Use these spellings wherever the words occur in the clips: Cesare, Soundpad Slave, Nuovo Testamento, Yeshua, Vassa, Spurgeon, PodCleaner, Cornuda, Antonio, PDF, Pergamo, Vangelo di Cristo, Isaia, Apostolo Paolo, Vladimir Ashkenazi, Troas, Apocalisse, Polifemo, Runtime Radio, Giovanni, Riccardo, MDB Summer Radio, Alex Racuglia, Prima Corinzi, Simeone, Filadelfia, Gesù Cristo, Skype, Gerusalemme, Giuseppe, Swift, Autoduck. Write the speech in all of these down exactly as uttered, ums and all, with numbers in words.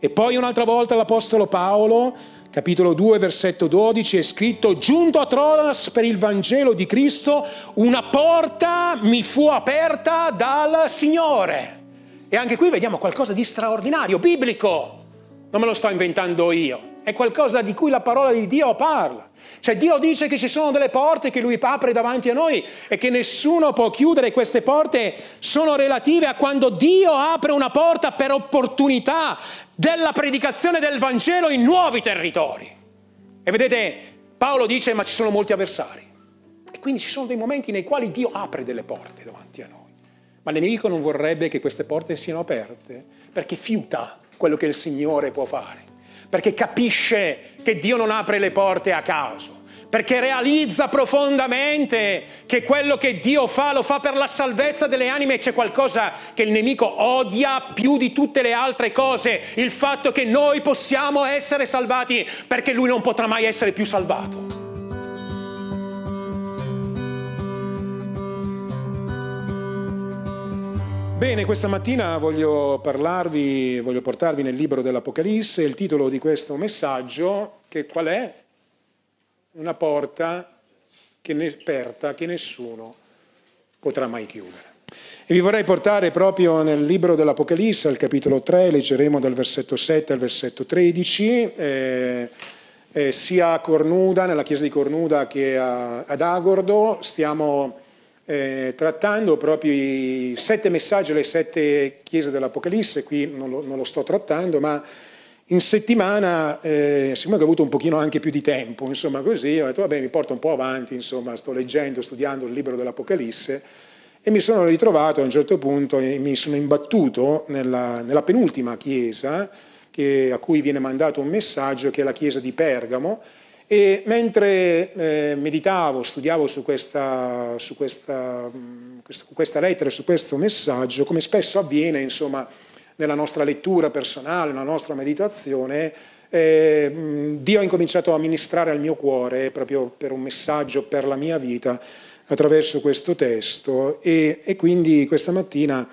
E poi un'altra volta l'Apostolo Paolo, capitolo due, versetto dodici, è scritto: giunto a Troas per il Vangelo di Cristo, una porta mi fu aperta dal Signore. E anche qui vediamo qualcosa di straordinario, biblico. Non me lo sto inventando io. È qualcosa di cui la parola di Dio parla. Cioè Dio dice che ci sono delle porte che Lui apre davanti a noi e che nessuno può chiudere. Queste porte sono relative a quando Dio apre una porta per opportunità della predicazione del Vangelo in nuovi territori. E vedete, Paolo dice: ma ci sono molti avversari. E quindi ci sono dei momenti nei quali Dio apre delle porte davanti a noi. Ma il nemico non vorrebbe che queste porte siano aperte, perché fiuta quello che il Signore può fare, perché capisce che Dio non apre le porte a caso, perché realizza profondamente che quello che Dio fa lo fa per la salvezza delle anime. E c'è qualcosa che il nemico odia più di tutte le altre cose: il fatto che noi possiamo essere salvati, perché lui non potrà mai essere più salvato. Bene, questa mattina voglio parlarvi, voglio portarvi nel libro dell'Apocalisse. Il titolo di questo messaggio, che qual è? Una porta che ne aperta che nessuno potrà mai chiudere. E vi vorrei portare proprio nel libro dell'Apocalisse, al capitolo tre, leggeremo dal versetto sette al versetto tredici, eh, eh, sia a Cornuda, nella chiesa di Cornuda, che a, ad Agordo. Stiamo Eh, trattando proprio i sette messaggi alle sette chiese dell'Apocalisse. Qui non lo, non lo sto trattando, ma in settimana, eh, siccome ho avuto un pochino anche più di tempo, insomma così, ho detto vabbè, mi porto un po' avanti, insomma sto leggendo, studiando il libro dell'Apocalisse, e mi sono ritrovato a un certo punto, e mi sono imbattuto nella, nella penultima chiesa che, a cui viene mandato un messaggio, che è la chiesa di Pergamo. E mentre eh, meditavo, studiavo su questa, su, questa, su questa lettera, su questo messaggio, come spesso avviene insomma nella nostra lettura personale, nella nostra meditazione, eh, Dio ha incominciato a ministrare al mio cuore proprio per un messaggio per la mia vita attraverso questo testo, e, e quindi questa mattina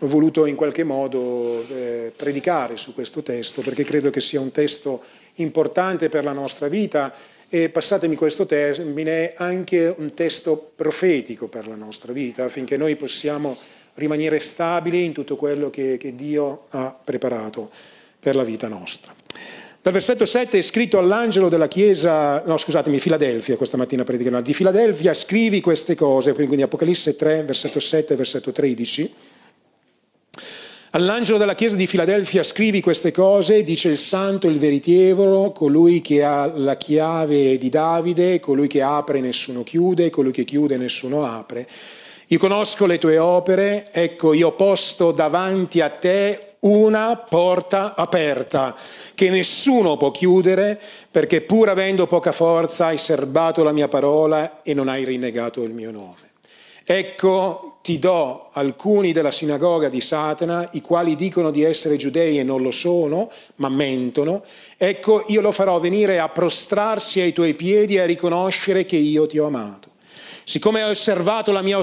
ho voluto in qualche modo eh, predicare su questo testo, perché credo che sia un testo importante per la nostra vita e, passatemi questo termine, anche un testo profetico per la nostra vita, affinché noi possiamo rimanere stabili in tutto quello che, che Dio ha preparato per la vita nostra. Dal versetto sette è scritto: all'angelo della chiesa, no scusatemi, Filadelfia, questa mattina predicherò, di Filadelfia scrivi queste cose, quindi Apocalisse tre, versetto sette, versetto tredici. All'angelo della chiesa di Filadelfia scrivi queste cose, dice il santo, il veritiero, colui che ha la chiave di Davide, colui che apre nessuno chiude, colui che chiude nessuno apre. Io conosco le tue opere, ecco io ho posto davanti a te una porta aperta che nessuno può chiudere, perché pur avendo poca forza hai serbato la mia parola e non hai rinnegato il mio nome. Ecco, ti do alcuni della sinagoga di Satana, i quali dicono di essere giudei e non lo sono, ma mentono. Ecco, io lo farò venire a prostrarsi ai tuoi piedi e a riconoscere che io ti ho amato. Siccome hai osservato la mia,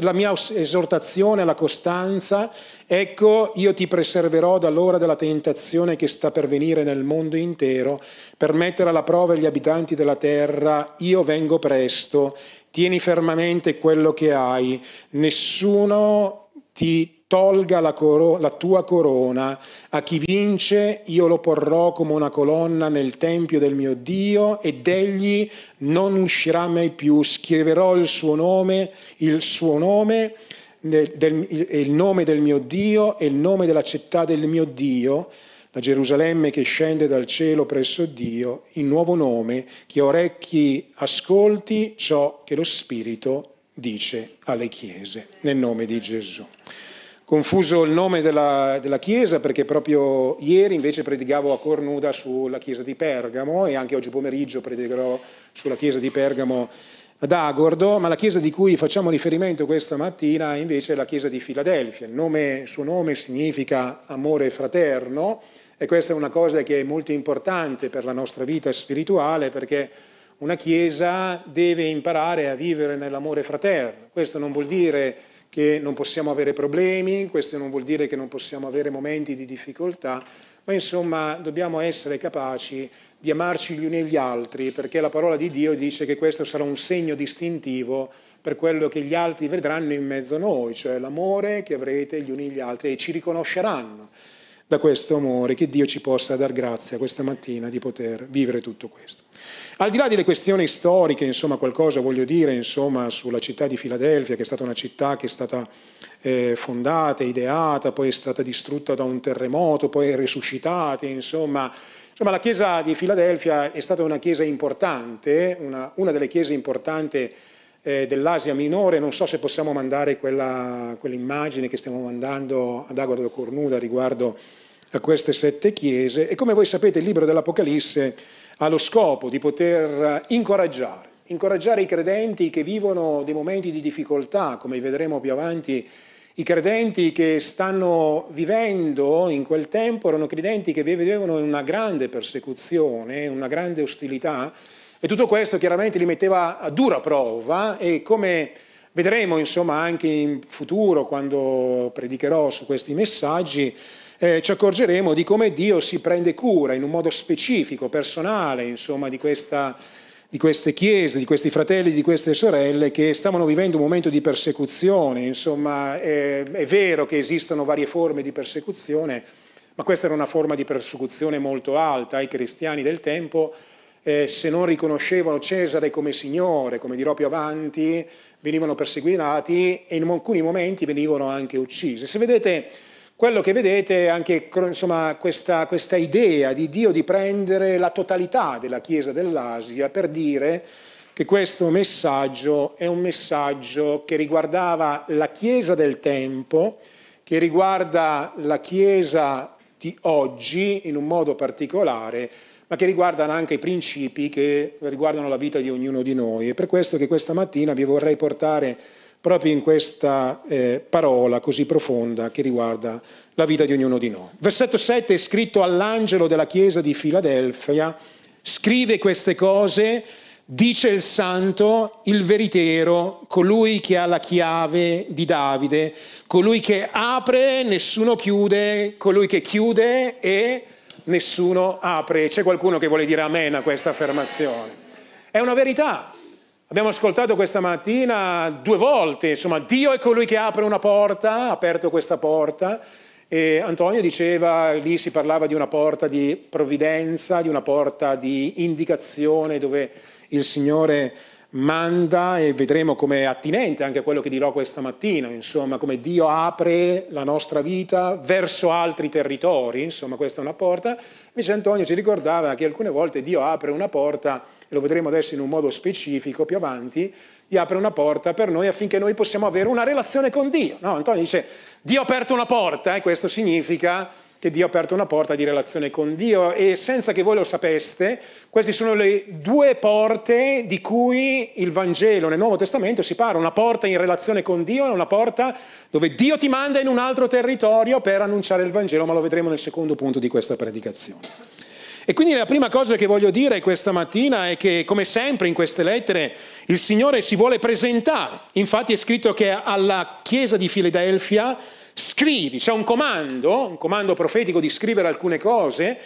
la mia esortazione alla costanza, ecco, io ti preserverò dall'ora della tentazione che sta per venire nel mondo intero, per mettere alla prova gli abitanti della terra. Io vengo presto. Tieni fermamente quello che hai, nessuno ti tolga la, coro- la tua corona, a chi vince io lo porrò come una colonna nel tempio del mio Dio ed egli non uscirà mai più, scriverò il suo nome, il suo nome, del, del, il nome del mio Dio e il nome della città del mio Dio, la Gerusalemme che scende dal cielo presso Dio, il nuovo nome, che orecchi ascolti ciò che lo Spirito dice alle chiese, nel nome di Gesù. Confuso il nome della, della chiesa, perché proprio ieri invece predicavo a Cornuda sulla chiesa di Pergamo, e anche oggi pomeriggio predicherò sulla chiesa di Pergamo ad Agordo, ma la chiesa di cui facciamo riferimento questa mattina invece è la chiesa di Filadelfia. Il nome, il suo nome significa amore fraterno, e questa è una cosa che è molto importante per la nostra vita spirituale, perché una chiesa deve imparare a vivere nell'amore fraterno. Questo non vuol dire che non possiamo avere problemi, questo non vuol dire che non possiamo avere momenti di difficoltà, ma insomma dobbiamo essere capaci di amarci gli uni e gli altri, perché la parola di Dio dice che questo sarà un segno distintivo per quello che gli altri vedranno in mezzo a noi, cioè l'amore che avrete gli uni e gli altri, e ci riconosceranno da questo amore. Che Dio ci possa dar grazia questa mattina di poter vivere tutto questo. Al di là delle questioni storiche, insomma, qualcosa voglio dire insomma, sulla città di Filadelfia, che è stata una città che è stata eh, fondata, ideata, poi è stata distrutta da un terremoto, poi è risuscitata, insomma. Insomma, la chiesa di Filadelfia è stata una chiesa importante, una, una delle chiese importanti eh, dell'Asia Minore. Non so se possiamo mandare quella, quell'immagine che stiamo mandando ad Agordo Cornuda riguardo a queste sette chiese. E come voi sapete il libro dell'Apocalisse ha lo scopo di poter incoraggiare, incoraggiare i credenti che vivono dei momenti di difficoltà, come vedremo più avanti. I credenti che stanno vivendo in quel tempo erano credenti che vivevano in una grande persecuzione, una grande ostilità, e tutto questo chiaramente li metteva a dura prova. E come vedremo insomma anche in futuro, quando predicherò su questi messaggi, eh, ci accorgeremo di come Dio si prende cura in un modo specifico, personale, insomma, di questa di queste chiese, di questi fratelli, di queste sorelle che stavano vivendo un momento di persecuzione. Insomma, è, è vero che esistono varie forme di persecuzione, ma questa era una forma di persecuzione molto alta. I cristiani del tempo, eh, se non riconoscevano Cesare come Signore, come dirò più avanti, venivano perseguitati e in alcuni momenti venivano anche uccisi. Se vedete quello che vedete, anche insomma, questa, questa idea di Dio di prendere la totalità della Chiesa dell'Asia per dire che questo messaggio è un messaggio che riguardava la Chiesa del tempo, che riguarda la Chiesa di oggi in un modo particolare, ma che riguardano anche i principi che riguardano la vita di ognuno di noi. E per questo che questa mattina vi vorrei portare proprio in questa eh, parola così profonda che riguarda la vita di ognuno di noi. Versetto sette è scritto: all'angelo della chiesa di Filadelfia scrive queste cose, dice il santo, il veritiero, colui che ha la chiave di Davide, colui che apre, nessuno chiude, colui che chiude e nessuno apre. C'è qualcuno che vuole dire amen a questa affermazione? È una verità. Abbiamo ascoltato questa mattina due volte, insomma, Dio è colui che apre una porta, ha aperto questa porta, e Antonio diceva, lì si parlava di una porta di provvidenza, di una porta di indicazione dove il Signore manda, e vedremo come è attinente anche a quello che dirò questa mattina, insomma, come Dio apre la nostra vita verso altri territori, insomma, questa è una porta. Invece Antonio ci ricordava che alcune volte Dio apre una porta, e lo vedremo adesso in un modo specifico più avanti, Dio apre una porta per noi affinché noi possiamo avere una relazione con Dio. No, Antonio dice, Dio ha aperto una porta, e questo significa che Dio ha aperto una porta di relazione con Dio. E senza che voi lo sapeste, queste sono le due porte di cui il Vangelo nel Nuovo Testamento si parla, una porta in relazione con Dio e una porta dove Dio ti manda in un altro territorio per annunciare il Vangelo, ma lo vedremo nel secondo punto di questa predicazione. E quindi la prima cosa che voglio dire questa mattina è che, come sempre in queste lettere, il Signore si vuole presentare. Infatti è scritto che alla chiesa di Filadelfia scrivi, c'è un comando, un comando profetico di scrivere alcune cose,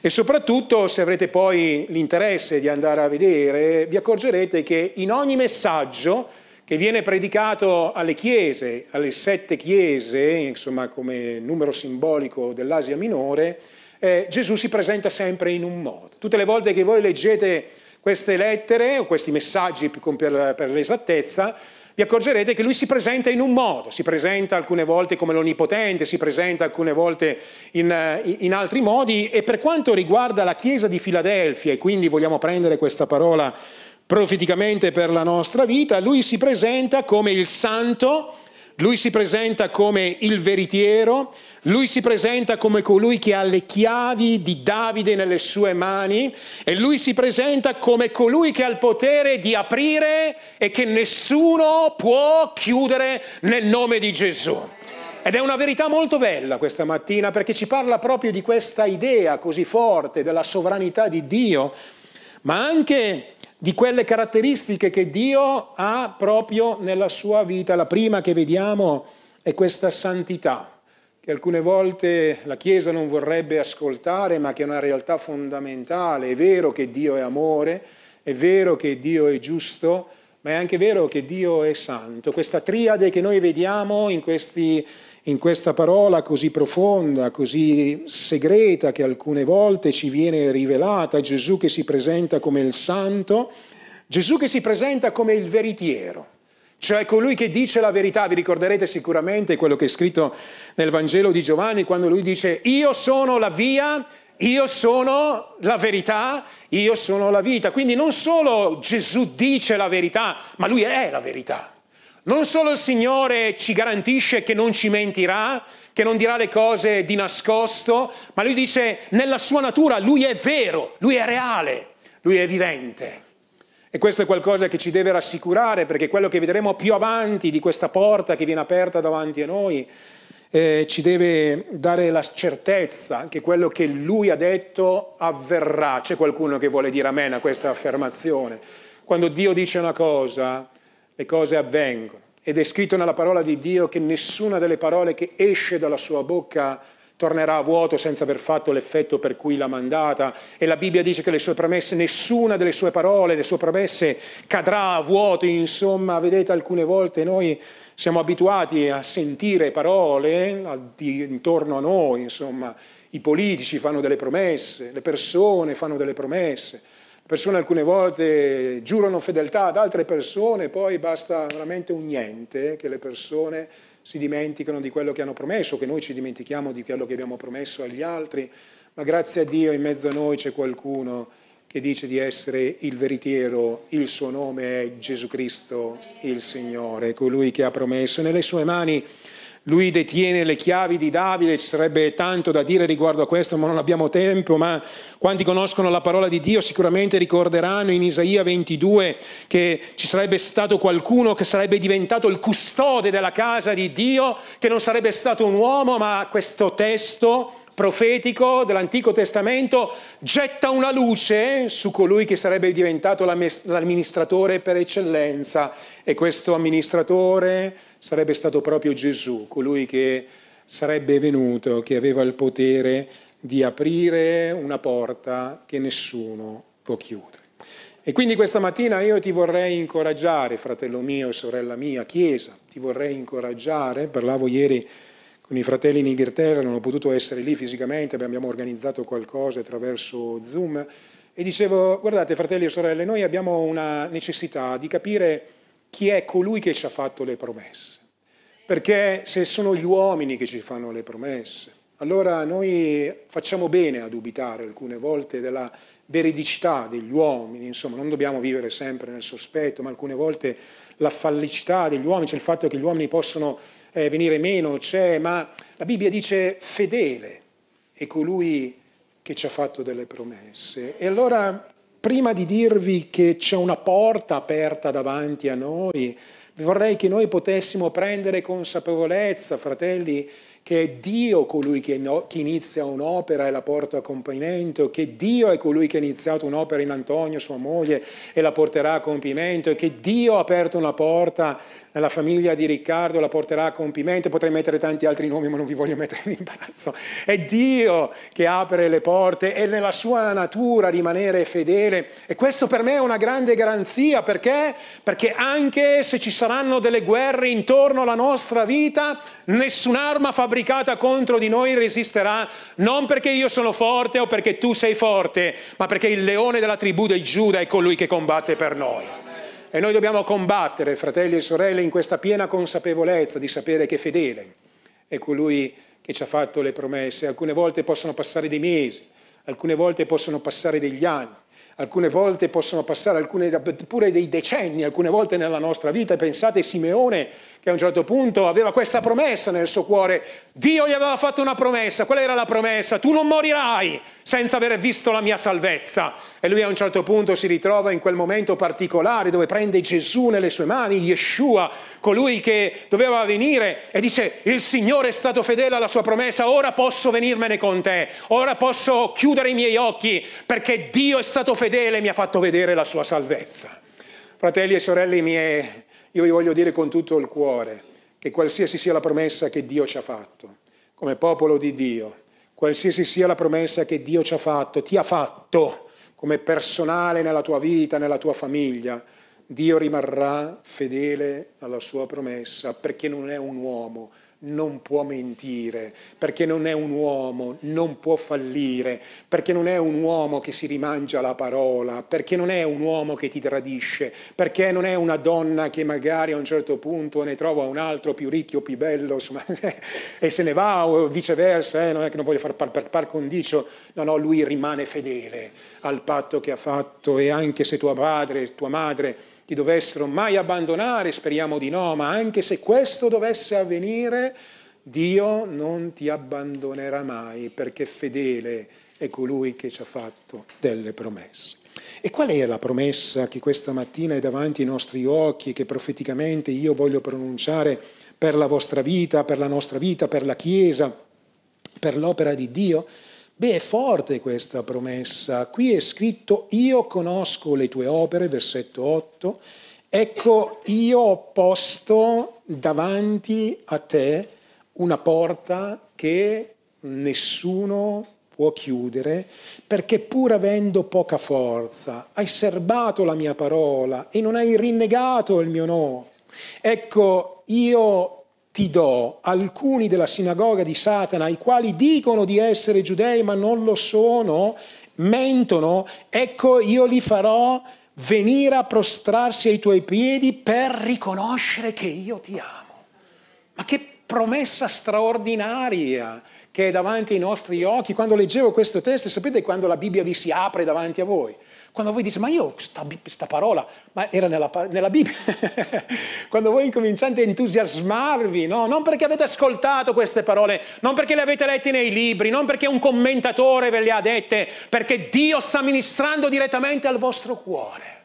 e soprattutto, se avrete poi l'interesse di andare a vedere, vi accorgerete che in ogni messaggio che viene predicato alle chiese, alle sette chiese, insomma come numero simbolico dell'Asia Minore, eh, Gesù si presenta sempre in un modo. Tutte le volte che voi leggete queste lettere, o questi messaggi per, per l'esattezza, vi accorgerete che lui si presenta in un modo, si presenta alcune volte come l'Onnipotente, si presenta alcune volte in, in altri modi. E per quanto riguarda la Chiesa di Filadelfia, e quindi vogliamo prendere questa parola profeticamente per la nostra vita, lui si presenta come il Santo, lui si presenta come il Veritiero, lui si presenta come colui che ha le chiavi di Davide nelle sue mani, e lui si presenta come colui che ha il potere di aprire e che nessuno può chiudere nel nome di Gesù. Ed è una verità molto bella questa mattina, perché ci parla proprio di questa idea così forte della sovranità di Dio, ma anche di quelle caratteristiche che Dio ha proprio nella sua vita. La prima che vediamo è questa santità, che alcune volte la Chiesa non vorrebbe ascoltare, ma che è una realtà fondamentale. È vero che Dio è amore, è vero che Dio è giusto, ma è anche vero che Dio è santo. Questa triade che noi vediamo in questi in questa parola così profonda, così segreta, che alcune volte ci viene rivelata, Gesù che si presenta come il santo, Gesù che si presenta come il veritiero, cioè colui che dice la verità. Vi ricorderete sicuramente quello che è scritto nel Vangelo di Giovanni, quando lui dice: io sono la via, io sono la verità, io sono la vita. Quindi non solo Gesù dice la verità, ma lui è la verità. Non solo il Signore ci garantisce che non ci mentirà, che non dirà le cose di nascosto, ma Lui dice nella sua natura Lui è vero, Lui è reale, Lui è vivente. E questo è qualcosa che ci deve rassicurare, perché quello che vedremo più avanti di questa porta che viene aperta davanti a noi eh, ci deve dare la certezza che quello che Lui ha detto avverrà. C'è qualcuno che vuole dire amen a questa affermazione? Quando Dio dice una cosa, le cose avvengono, ed è scritto nella parola di Dio che nessuna delle parole che esce dalla sua bocca tornerà a vuoto senza aver fatto l'effetto per cui l'ha mandata, e la Bibbia dice che le sue promesse, nessuna delle sue parole, le sue promesse cadrà a vuoto. Insomma, vedete, alcune volte noi siamo abituati a sentire parole intorno a noi, insomma, i politici fanno delle promesse, le persone fanno delle promesse. Persone alcune volte giurano fedeltà ad altre persone, poi basta veramente un niente che le persone si dimenticano di quello che hanno promesso, che noi ci dimentichiamo di quello che abbiamo promesso agli altri. Ma grazie a Dio in mezzo a noi c'è qualcuno che dice di essere il veritiero. Il suo nome è Gesù Cristo, il Signore, colui che ha promesso. Nelle sue mani Lui detiene le chiavi di Davide. Ci sarebbe tanto da dire riguardo a questo, ma non abbiamo tempo. Ma quanti conoscono la parola di Dio sicuramente ricorderanno in Isaia ventidue che ci sarebbe stato qualcuno che sarebbe diventato il custode della casa di Dio, che non sarebbe stato un uomo, ma questo testo profetico dell'Antico Testamento getta una luce su colui che sarebbe diventato l'amministratore per eccellenza, e questo amministratore sarebbe stato proprio Gesù, colui che sarebbe venuto, che aveva il potere di aprire una porta che nessuno può chiudere. E quindi questa mattina io ti vorrei incoraggiare, fratello mio e sorella mia, Chiesa, ti vorrei incoraggiare. Parlavo ieri con i fratelli in Inghilterra, non ho potuto essere lì fisicamente, abbiamo organizzato qualcosa attraverso Zoom, e dicevo: guardate fratelli e sorelle, noi abbiamo una necessità di capire chi è colui che ci ha fatto le promesse, perché se sono gli uomini che ci fanno le promesse, allora noi facciamo bene a dubitare alcune volte della veridicità degli uomini. Insomma, non dobbiamo vivere sempre nel sospetto, ma alcune volte la fallicità degli uomini, cioè il fatto che gli uomini possono Eh, venire meno c'è, ma la Bibbia dice fedele è colui che ci ha fatto delle promesse. E allora, prima di dirvi che c'è una porta aperta davanti a noi, vorrei che noi potessimo prendere consapevolezza, fratelli, che è Dio colui che, no, che inizia un'opera e la porta a compimento, che Dio è colui che ha iniziato un'opera in Antonio, sua moglie, e la porterà a compimento, e che Dio ha aperto una porta nella famiglia di Riccardo, la porterà a compimento. Potrei mettere tanti altri nomi, ma non vi voglio mettere in imbarazzo. È Dio che apre le porte, e nella sua natura rimanere fedele. E questo per me è una grande garanzia, perché? Perché anche se ci saranno delle guerre intorno alla nostra vita, nessun'arma fabbricata contro di noi resisterà, non perché io sono forte o perché tu sei forte, ma perché il leone della tribù di Giuda è colui che combatte per noi. E noi dobbiamo combattere, fratelli e sorelle, in questa piena consapevolezza di sapere che fedele è colui che ci ha fatto le promesse. Alcune volte possono passare dei mesi, alcune volte possono passare degli anni, alcune volte possono passare alcune, pure dei decenni, alcune volte nella nostra vita. Pensate, Simeone che a un certo punto aveva questa promessa nel suo cuore. Dio gli aveva fatto una promessa. Qual era la promessa? Tu non morirai senza aver visto la mia salvezza. E lui a un certo punto si ritrova in quel momento particolare dove prende Gesù nelle sue mani, Yeshua, colui che doveva venire, e dice: il Signore è stato fedele alla sua promessa, ora posso venirmene con te, ora posso chiudere i miei occhi perché Dio è stato fedele e mi ha fatto vedere la sua salvezza. Fratelli e sorelle miei, io vi voglio dire con tutto il cuore che qualsiasi sia la promessa che Dio ci ha fatto, come popolo di Dio, qualsiasi sia la promessa che Dio ci ha fatto, ti ha fatto come personale nella tua vita, nella tua famiglia, Dio rimarrà fedele alla sua promessa perché non è un uomo, non può mentire, perché non è un uomo, non può fallire, perché non è un uomo che si rimangia la parola, perché non è un uomo che ti tradisce, perché non è una donna che magari a un certo punto ne trova un altro più ricco, più bello, insomma, e se ne va, o viceversa, eh, non è che non voglio far par, par, par condicio, no, no, lui rimane fedele al patto che ha fatto, e anche se tuo padre e tua madre ti dovessero mai abbandonare, speriamo di no, ma anche se questo dovesse avvenire, Dio non ti abbandonerà mai, perché fedele è colui che ci ha fatto delle promesse. E qual è la promessa che questa mattina è davanti ai nostri occhi, che profeticamente io voglio pronunciare per la vostra vita, per la nostra vita, per la Chiesa, per l'opera di Dio? Beh, è forte questa promessa. Qui è scritto: io conosco le tue opere, versetto otto, ecco io ho posto davanti a te una porta che nessuno può chiudere, perché pur avendo poca forza hai serbato la mia parola e non hai rinnegato il mio nome. Ecco, io ti do alcuni della sinagoga di Satana, i quali dicono di essere giudei ma non lo sono, mentono, ecco io li farò venire a prostrarsi ai tuoi piedi per riconoscere che io ti amo. Ma che promessa straordinaria che è davanti ai nostri occhi. Quando leggevo questo testo, sapete quando la Bibbia vi si apre davanti a voi? Quando voi dite: ma io sta, sta parola, ma era nella, nella Bibbia. Quando voi incominciate a entusiasmarvi, no? Non perché avete ascoltato queste parole, non perché le avete lette nei libri, non perché un commentatore ve le ha dette, perché Dio sta ministrando direttamente al vostro cuore.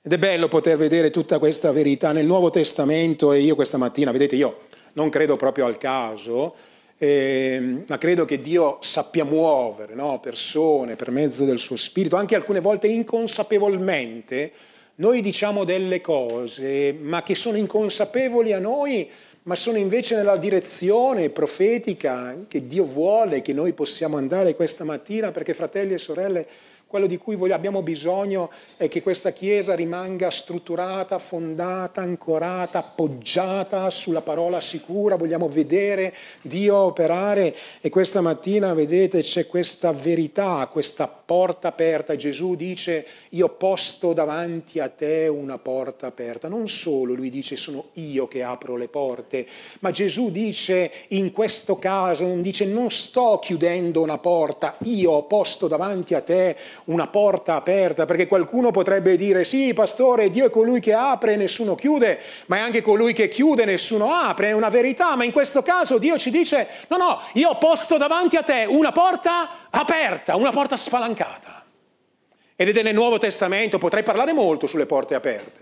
Ed è bello poter vedere tutta questa verità nel Nuovo Testamento. E io questa mattina, vedete, io non credo proprio al caso, Eh, ma credo che Dio sappia muovere, no? Persone per mezzo del suo Spirito, anche alcune volte inconsapevolmente. Noi diciamo delle cose ma che sono inconsapevoli a noi, ma sono invece nella direzione profetica che Dio vuole che noi possiamo andare questa mattina, perché, fratelli e sorelle, quello di cui abbiamo bisogno è che questa Chiesa rimanga strutturata, fondata, ancorata, appoggiata sulla parola sicura. Vogliamo vedere Dio operare, e questa mattina, vedete, c'è questa verità, questa porta aperta. Gesù dice: io posto davanti a te una porta aperta. Non solo lui dice: sono io che apro le porte, ma Gesù dice in questo caso, non dice: non sto chiudendo una porta, io ho posto davanti a te una porta aperta. Perché qualcuno potrebbe dire: sì, pastore, Dio è colui che apre e nessuno chiude, ma è anche colui che chiude e nessuno apre, è una verità. Ma in questo caso Dio ci dice: no, no, io ho posto davanti a te una porta aperta, una porta spalancata. Ed è nel Nuovo Testamento, potrei parlare molto sulle porte aperte,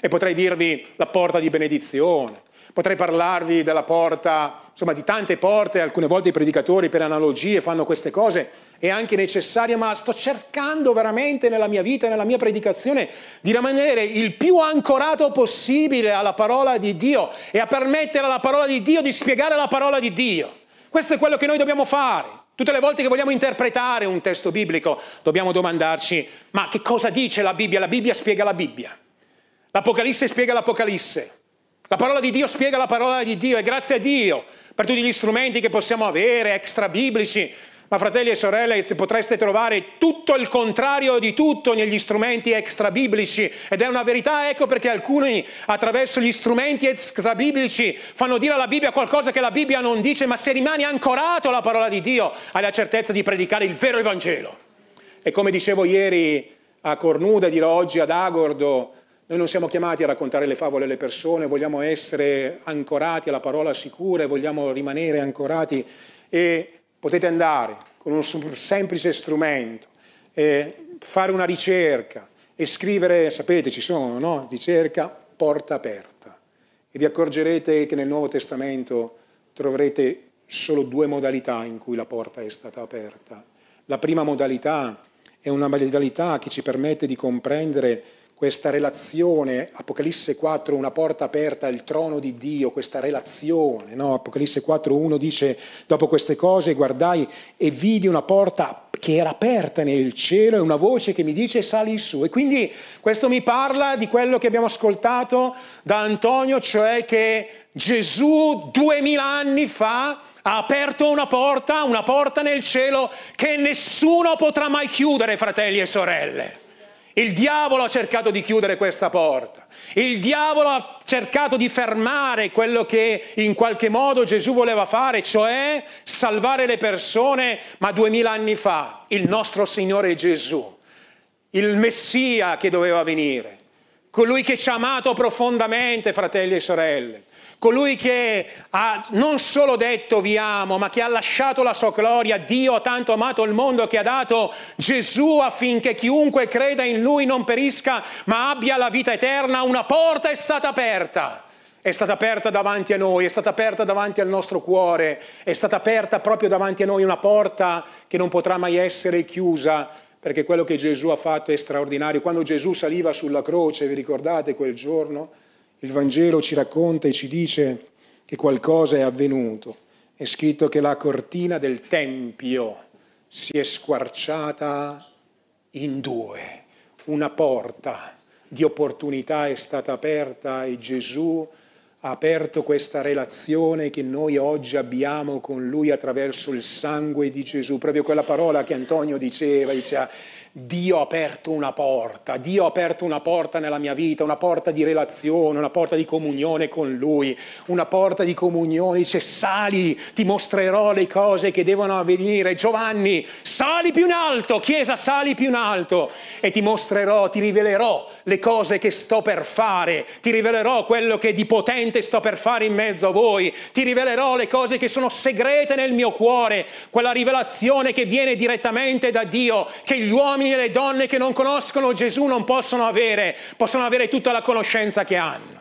e potrei dirvi la porta di benedizione, potrei parlarvi della porta, insomma, di tante porte. Alcune volte i predicatori per analogie fanno queste cose, è anche necessaria, ma sto cercando veramente nella mia vita, nella mia predicazione, di rimanere il più ancorato possibile alla parola di Dio e a permettere alla parola di Dio di spiegare la parola di Dio. Questo è quello che noi dobbiamo fare. Tutte le volte che vogliamo interpretare un testo biblico dobbiamo domandarci: ma che cosa dice la Bibbia? La Bibbia spiega la Bibbia, l'Apocalisse spiega l'Apocalisse, la parola di Dio spiega la parola di Dio. E grazie a Dio per tutti gli strumenti che possiamo avere, extra biblici. Ma, fratelli e sorelle, potreste trovare tutto il contrario di tutto negli strumenti extra biblici. Ed è una verità. Ecco perché alcuni, attraverso gli strumenti extra biblici, fanno dire alla Bibbia qualcosa che la Bibbia non dice. Ma se rimani ancorato alla parola di Dio, hai la certezza di predicare il vero Evangelo. E come dicevo ieri a Cornuda, dirò oggi ad Agordo, Noi non siamo chiamati a raccontare le favole alle persone, vogliamo essere ancorati alla parola sicura e vogliamo rimanere ancorati, e potete andare con un semplice strumento, eh, fare una ricerca e scrivere, sapete ci sono, no? Ricerca porta aperta, e vi accorgerete che nel Nuovo Testamento troverete solo due modalità in cui la porta è stata aperta. La prima modalità è una modalità che ci permette di comprendere questa relazione, Apocalisse quattro, una porta aperta al trono di Dio, questa relazione, no? Apocalisse quattro uno dice: dopo queste cose guardai e vidi una porta che era aperta nel cielo e una voce che mi dice: sali su. E quindi questo mi parla di quello che abbiamo ascoltato da Antonio, cioè che Gesù duemila anni fa ha aperto una porta, una porta nel cielo che nessuno potrà mai chiudere, fratelli e sorelle. Il diavolo ha cercato di chiudere questa porta, il diavolo ha cercato di fermare quello che in qualche modo Gesù voleva fare, cioè salvare le persone, ma duemila anni fa il nostro Signore Gesù, il Messia che doveva venire, colui che ci ha amato profondamente, fratelli e sorelle, colui che ha non solo detto vi amo, ma che ha lasciato la sua gloria. Dio ha tanto amato il mondo che ha dato Gesù affinché chiunque creda in Lui non perisca, ma abbia la vita eterna. Una porta è stata aperta, è stata aperta davanti a noi, è stata aperta davanti al nostro cuore, è stata aperta proprio davanti a noi, una porta che non potrà mai essere chiusa, perché quello che Gesù ha fatto è straordinario. Quando Gesù saliva sulla croce, vi ricordate quel giorno? Il Vangelo ci racconta e ci dice che qualcosa è avvenuto. È scritto che la cortina del Tempio si è squarciata in due. Una porta di opportunità è stata aperta e Gesù ha aperto questa relazione che noi oggi abbiamo con Lui attraverso il sangue di Gesù. Proprio quella parola che Antonio diceva, diceva: Dio ha aperto una porta, Dio ha aperto una porta nella mia vita, una porta di relazione, una porta di comunione con Lui, una porta di comunione. Dice: sali, ti mostrerò le cose che devono avvenire. Giovanni, sali più in alto, Chiesa, sali più in alto e ti mostrerò, ti rivelerò le cose che sto per fare, ti rivelerò quello che di potente sto per fare in mezzo a voi, ti rivelerò le cose che sono segrete nel mio cuore, quella rivelazione che viene direttamente da Dio, che gli uomini e le donne che non conoscono Gesù non possono avere. Possono avere tutta la conoscenza che hanno,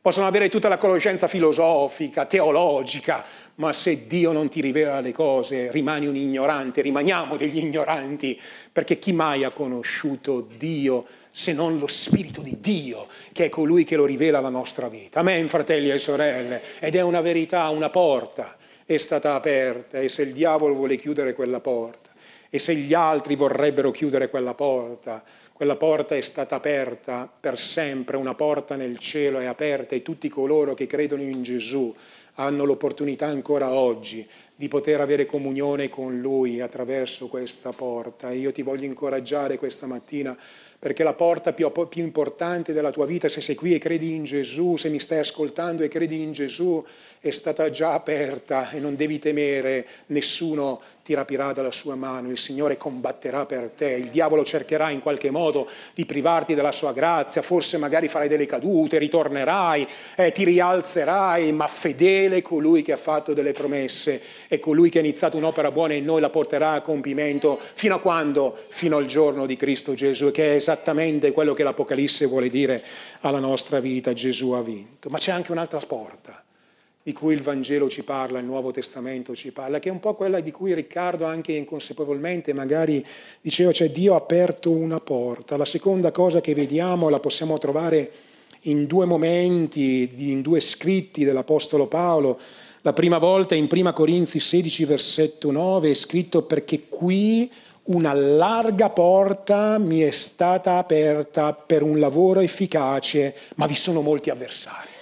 possono avere tutta la conoscenza filosofica, teologica, ma se Dio non ti rivela le cose rimani un ignorante, rimaniamo degli ignoranti, perché chi mai ha conosciuto Dio se non lo Spirito di Dio, che è colui che lo rivela alla nostra vita. Amen, fratelli e sorelle. Ed è una verità, una porta è stata aperta, e se il diavolo vuole chiudere quella porta, e se gli altri vorrebbero chiudere quella porta, quella porta è stata aperta per sempre. Una porta nel cielo è aperta, e tutti coloro che credono in Gesù hanno l'opportunità ancora oggi di poter avere comunione con Lui attraverso questa porta. E io ti voglio incoraggiare questa mattina, perché la porta più, più importante della tua vita, se sei qui e credi in Gesù, se mi stai ascoltando e credi in Gesù, è stata già aperta, e non devi temere, nessuno ti rapirà dalla sua mano, il Signore combatterà per te. Il diavolo cercherà in qualche modo di privarti della sua grazia, forse magari farai delle cadute, ritornerai, eh, ti rialzerai, ma fedele colui che ha fatto delle promesse, e colui che ha iniziato un'opera buona in noi la porterà a compimento. Fino a quando? Fino al giorno di Cristo Gesù, che è esattamente quello che l'Apocalisse vuole dire alla nostra vita. Gesù ha vinto. Ma c'è anche un'altra porta di cui il Vangelo ci parla, il Nuovo Testamento ci parla, che è un po' quella di cui Riccardo anche inconsapevolmente magari diceva, cioè Dio ha aperto una porta. La seconda cosa che vediamo la possiamo trovare in due momenti, in due scritti dell'Apostolo Paolo. La prima volta in Prima Corinzi sedici versetto nove è scritto: perché qui una larga porta mi è stata aperta per un lavoro efficace, ma vi sono molti avversari.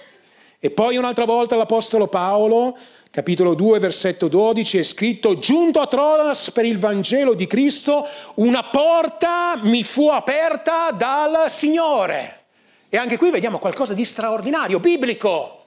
E poi un'altra volta l'Apostolo Paolo, capitolo due, versetto dodici, è scritto: giunto a Troas per il Vangelo di Cristo, una porta mi fu aperta dal Signore. E anche qui vediamo qualcosa di straordinario, biblico.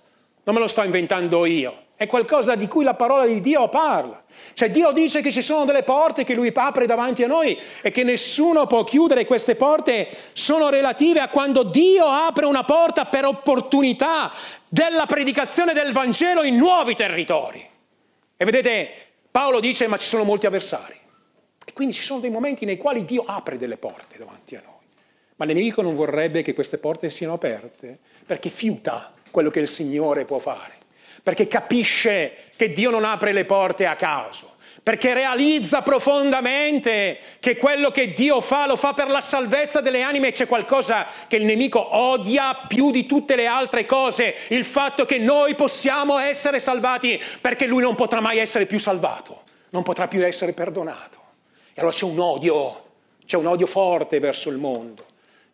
Non me lo sto inventando io. è qualcosa di cui la parola di Dio parla. Cioè Dio dice che ci sono delle porte che Lui apre davanti a noi e che nessuno può chiudere. Queste porte sono relative a quando Dio apre una porta per opportunità della predicazione del Vangelo in nuovi territori. E vedete, Paolo dice, ma ci sono molti avversari. E quindi ci sono dei momenti nei quali Dio apre delle porte davanti a noi. Ma il nemico non vorrebbe che queste porte siano aperte, perché fiuta quello che il Signore può fare. Perché capisce che Dio non apre le porte a caso, perché realizza profondamente che quello che Dio fa lo fa per la salvezza delle anime. C'è qualcosa che il nemico odia più di tutte le altre cose, il fatto che noi possiamo essere salvati, perché lui non potrà mai essere più salvato, non potrà più essere perdonato. E allora c'è un odio, c'è un odio forte verso il mondo.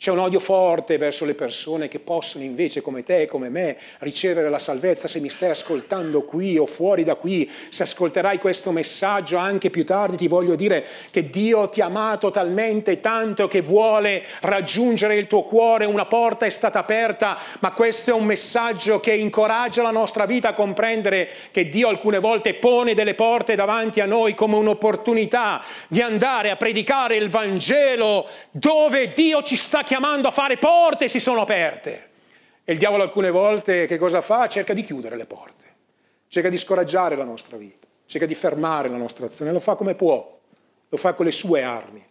C'è un odio forte verso le persone che possono invece, come te e come me, ricevere la salvezza. Se mi stai ascoltando qui o fuori da qui, se ascolterai questo messaggio anche più tardi, ti voglio dire che Dio ti ha amato talmente tanto che vuole raggiungere il tuo cuore. Una porta è stata aperta, ma questo è un messaggio che incoraggia la nostra vita a comprendere che Dio alcune volte pone delle porte davanti a noi come un'opportunità di andare a predicare il Vangelo dove Dio ci sta chiamando. chiamando a fare porte si sono aperte. E il diavolo alcune volte che cosa fa? Cerca di chiudere le porte, cerca di scoraggiare la nostra vita, cerca di fermare la nostra azione. Lo fa come può, lo fa con le sue armi,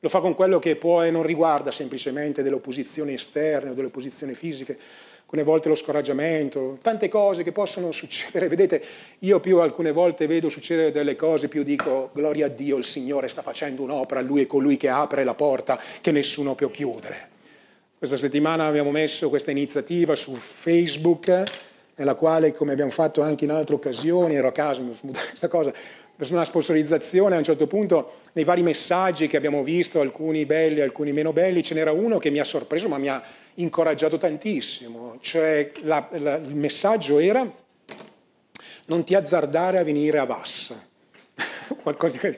lo fa con quello che può, e non riguarda semplicemente delle opposizioni esterne o delle opposizioni fisiche, alcune volte lo scoraggiamento, tante cose che possono succedere. Vedete, io più alcune volte vedo succedere delle cose, più dico, gloria a Dio, il Signore sta facendo un'opera, Lui è colui che apre la porta che nessuno può chiudere. Questa settimana abbiamo messo questa iniziativa su Facebook, nella quale, come abbiamo fatto anche in altre occasioni, ero a caso, mi sono questa cosa, una sponsorizzazione. A un certo punto, nei vari messaggi che abbiamo visto, alcuni belli, alcuni meno belli, ce n'era uno che mi ha sorpreso, ma mi ha incoraggiato tantissimo. Cioè la, la, il messaggio era: non ti azzardare a venire a Vassa. Qualcosa di...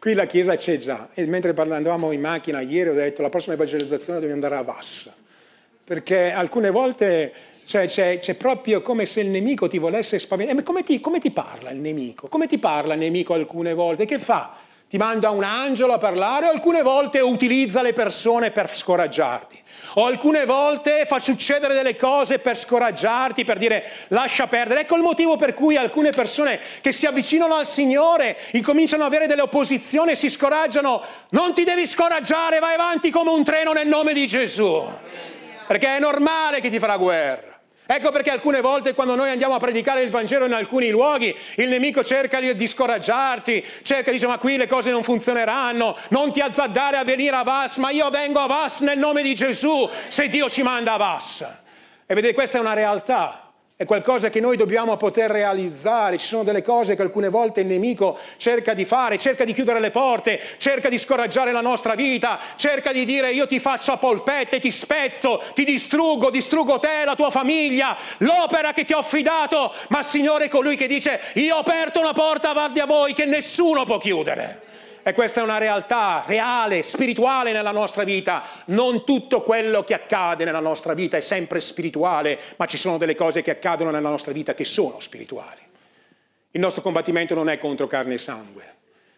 Qui la chiesa c'è già, e mentre parlavamo in macchina ieri ho detto la prossima evangelizzazione dobbiamo andare a Vassa, perché alcune volte cioè, c'è, c'è proprio come se il nemico ti volesse spaventare. Come ti, come ti parla il nemico? Come ti parla il nemico alcune volte? Che fa? Ti manda un angelo a parlare, o alcune volte utilizza le persone per scoraggiarti, o alcune volte fa succedere delle cose per scoraggiarti, per dire lascia perdere. Ecco il motivo per cui alcune persone che si avvicinano al Signore incominciano ad avere delle opposizioni e si scoraggiano. Non ti devi scoraggiare, vai avanti come un treno nel nome di Gesù, perché è normale che ti farà guerra. Ecco perché alcune volte quando noi andiamo a predicare il Vangelo in alcuni luoghi, il nemico cerca di scoraggiarti, cerca di dire ma qui le cose non funzioneranno, non ti azzardare a venire a Vas, ma io vengo a Vas nel nome di Gesù se Dio ci manda a Vas. E vedete, questa è una realtà, è qualcosa che noi dobbiamo poter realizzare. Ci sono delle cose che alcune volte il nemico cerca di fare, cerca di chiudere le porte, cerca di scoraggiare la nostra vita, cerca di dire io ti faccio a polpette, ti spezzo, ti distruggo, distruggo te, la tua famiglia, l'opera che ti ho affidato. Ma il Signore è colui che dice io ho aperto una porta davanti a voi che nessuno può chiudere. E questa è una realtà reale, spirituale nella nostra vita. Non tutto quello che accade nella nostra vita è sempre spirituale, ma ci sono delle cose che accadono nella nostra vita che sono spirituali. Il nostro combattimento non è contro carne e sangue,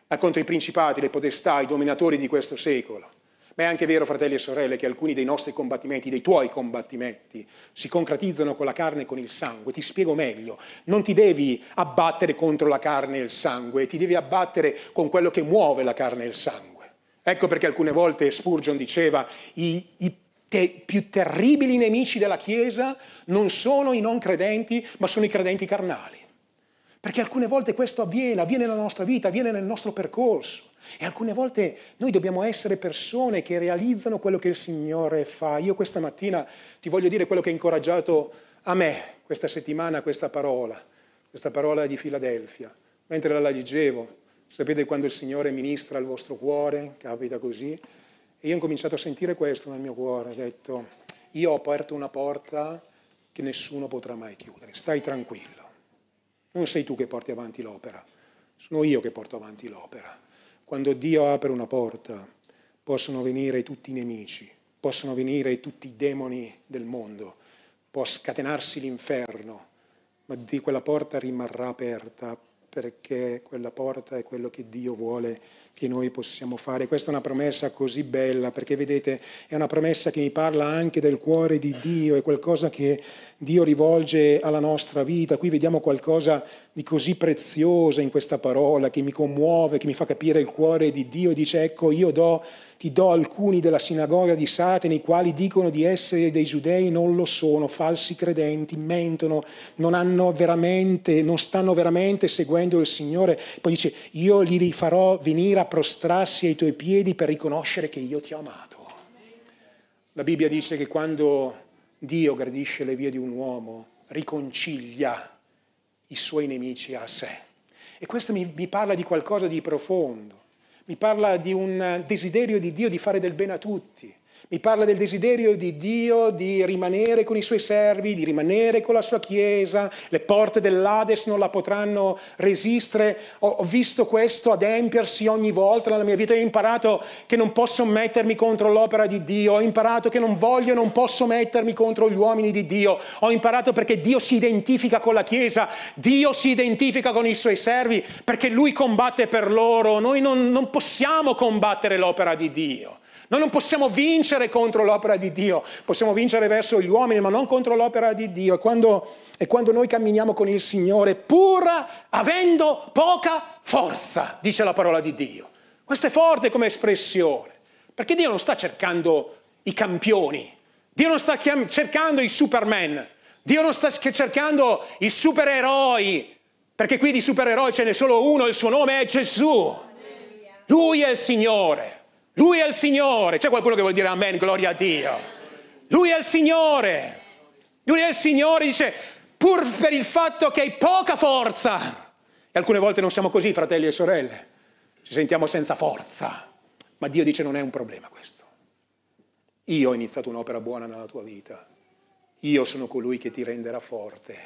ma contro i principati, le potestà, i dominatori di questo secolo. Ma è anche vero, fratelli e sorelle, che alcuni dei nostri combattimenti, dei tuoi combattimenti, si concretizzano con la carne e con il sangue. Ti spiego meglio, non ti devi abbattere contro la carne e il sangue, ti devi abbattere con quello che muove la carne e il sangue. Ecco perché alcune volte Spurgeon diceva i, i te, più terribili nemici della Chiesa non sono i non credenti, ma sono i credenti carnali. Perché alcune volte questo avviene, avviene nella nostra vita, avviene nel nostro percorso. E alcune volte noi dobbiamo essere persone che realizzano quello che il Signore fa. Io questa mattina ti voglio dire quello che ha incoraggiato a me questa settimana, questa parola, questa parola di Filadelfia. Mentre la leggevo, sapete quando il Signore ministra al vostro cuore, capita così, e io ho cominciato a sentire questo nel mio cuore, ho detto, io ho aperto una porta che nessuno potrà mai chiudere, stai tranquillo. Non sei tu che porti avanti l'opera, sono io che porto avanti l'opera. Quando Dio apre una porta, possono venire tutti i nemici, possono venire tutti i demoni del mondo, può scatenarsi l'inferno, ma di quella porta rimarrà aperta, perché quella porta è quello che Dio vuole che noi possiamo fare. Questa è una promessa così bella, perché vedete, è una promessa che mi parla anche del cuore di Dio, è qualcosa che Dio rivolge alla nostra vita. Qui vediamo qualcosa di così prezioso in questa parola, che mi commuove, che mi fa capire il cuore di Dio, e dice: ecco, io do, ti do alcuni della sinagoga di Satana, i quali dicono di essere dei giudei, non lo sono, falsi credenti, mentono, non hanno veramente, non stanno veramente seguendo il Signore. Poi dice: io li farò venire a prostrarsi ai tuoi piedi per riconoscere che io ti ho amato. La Bibbia dice che quando Dio gradisce le vie di un uomo, riconcilia i suoi nemici a sé. E questo mi, mi parla di qualcosa di profondo, mi parla di un desiderio di Dio di fare del bene a tutti, mi parla del desiderio di Dio di rimanere con i suoi servi, di rimanere con la sua Chiesa. Le porte dell'Ades non la potranno resistere. Ho visto questo adempersi ogni volta nella mia vita. Io ho imparato che non posso mettermi contro l'opera di Dio, ho imparato che non voglio e non posso mettermi contro gli uomini di Dio, ho imparato perché Dio si identifica con la Chiesa, Dio si identifica con i suoi servi, perché Lui combatte per loro. Noi non, non possiamo combattere l'opera di Dio. Noi non possiamo vincere contro l'opera di Dio, possiamo vincere verso gli uomini, ma non contro l'opera di Dio. E quando, e quando noi camminiamo con il Signore, pur avendo poca forza, dice la parola di Dio. Questo è forte come espressione, perché Dio non sta cercando i campioni, Dio non sta cercando i superman, Dio non sta cercando i supereroi, perché qui di supereroi ce n'è solo uno, il suo nome è Gesù. Lui è il Signore. Lui è il Signore. C'è qualcuno che vuol dire amen, gloria a Dio? Lui è il Signore. Lui è il Signore, dice, pur per il fatto che hai poca forza. E alcune volte non siamo così, fratelli e sorelle. Ci sentiamo senza forza. Ma Dio dice, non è un problema questo. Io ho iniziato un'opera buona nella tua vita. Io sono colui che ti renderà forte.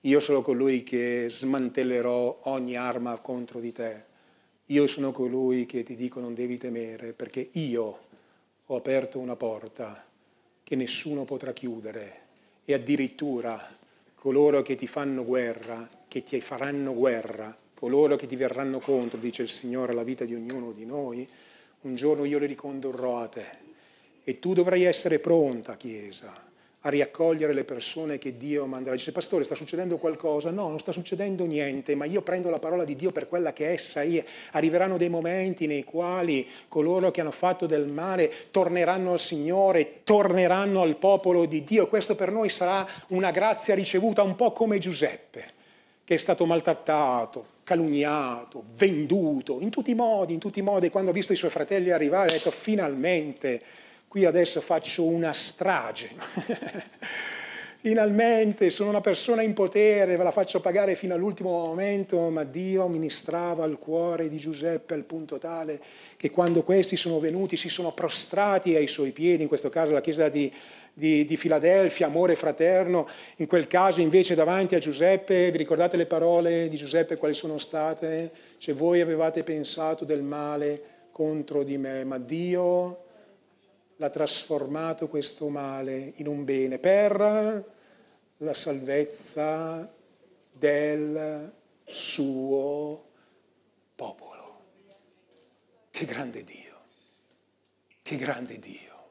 Io sono colui che smantellerò ogni arma contro di te. Io sono colui che ti dico non devi temere, perché io ho aperto una porta che nessuno potrà chiudere, e addirittura coloro che ti fanno guerra, che ti faranno guerra, coloro che ti verranno contro, dice il Signore, alla vita di ognuno di noi, un giorno io li ricondurrò a te. E tu dovrai essere pronta, Chiesa, a riaccogliere le persone che Dio manderà. Dice, pastore, sta succedendo qualcosa? No, non sta succedendo niente, ma io prendo la parola di Dio per quella che essa è. Arriveranno dei momenti nei quali coloro che hanno fatto del male torneranno al Signore, torneranno al popolo di Dio. Questo per noi sarà una grazia ricevuta, un po' come Giuseppe, che è stato maltrattato, calunniato, venduto, in tutti i modi, in tutti i modi. Quando ha visto i suoi fratelli arrivare, ha detto, finalmente, qui adesso faccio una strage, finalmente sono una persona in potere, ve la faccio pagare fino all'ultimo momento. Ma Dio ministrava al cuore di Giuseppe al punto tale che quando questi sono venuti si sono prostrati ai suoi piedi, in questo caso la chiesa di, di, di Filadelfia, amore fraterno, in quel caso invece davanti a Giuseppe, vi ricordate le parole di Giuseppe quali sono state? Cioè, voi avevate pensato del male contro di me, ma Dio l'ha trasformato questo male in un bene per la salvezza del suo popolo. Che grande Dio, che grande Dio,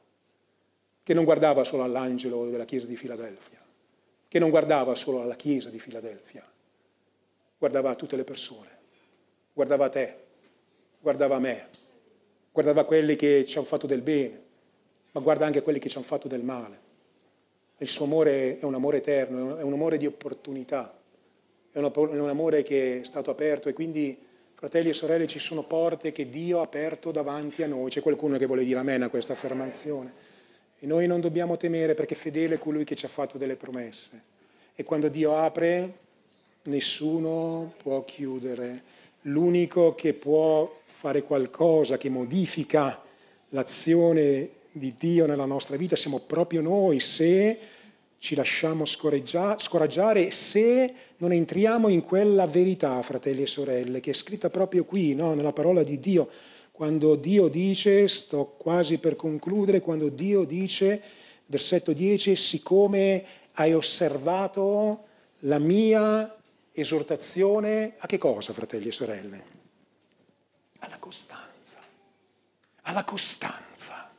che non guardava solo all'angelo della chiesa di Filadelfia, che non guardava solo alla chiesa di Filadelfia, guardava a tutte le persone, guardava a te, guardava a me, guardava a quelli che ci hanno fatto del bene, ma guarda anche quelli che ci hanno fatto del male. Il suo amore è un amore eterno, è un amore di opportunità, è un amore che è stato aperto. E quindi, fratelli e sorelle, ci sono porte che Dio ha aperto davanti a noi. C'è qualcuno che vuole dire amen a questa affermazione? E noi non dobbiamo temere, perché fedele è colui che ci ha fatto delle promesse. E quando Dio apre, nessuno può chiudere. L'unico che può fare qualcosa che modifica l'azione di Dio nella nostra vita siamo proprio noi, se ci lasciamo scoraggiare, se non entriamo in quella verità, fratelli e sorelle, che è scritta proprio qui, no? Nella parola di Dio. Quando Dio dice, sto quasi per concludere, quando Dio dice, versetto dieci, siccome hai osservato la mia esortazione a che cosa, fratelli e sorelle? Alla costanza. Alla costanza.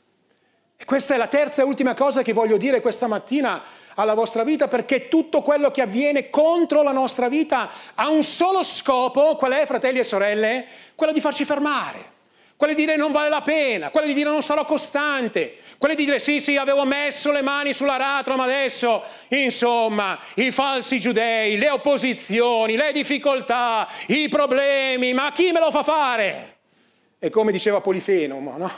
E questa è la terza e ultima cosa che voglio dire questa mattina alla vostra vita, perché tutto quello che avviene contro la nostra vita ha un solo scopo. Qual è, fratelli e sorelle? Quello di farci fermare, quello di dire non vale la pena, quello di dire non sarò costante, quello di dire sì sì avevo messo le mani sull'aratro, ma adesso insomma i falsi giudei, le opposizioni, le difficoltà, i problemi, ma chi me lo fa fare? E come diceva Polifemo, no?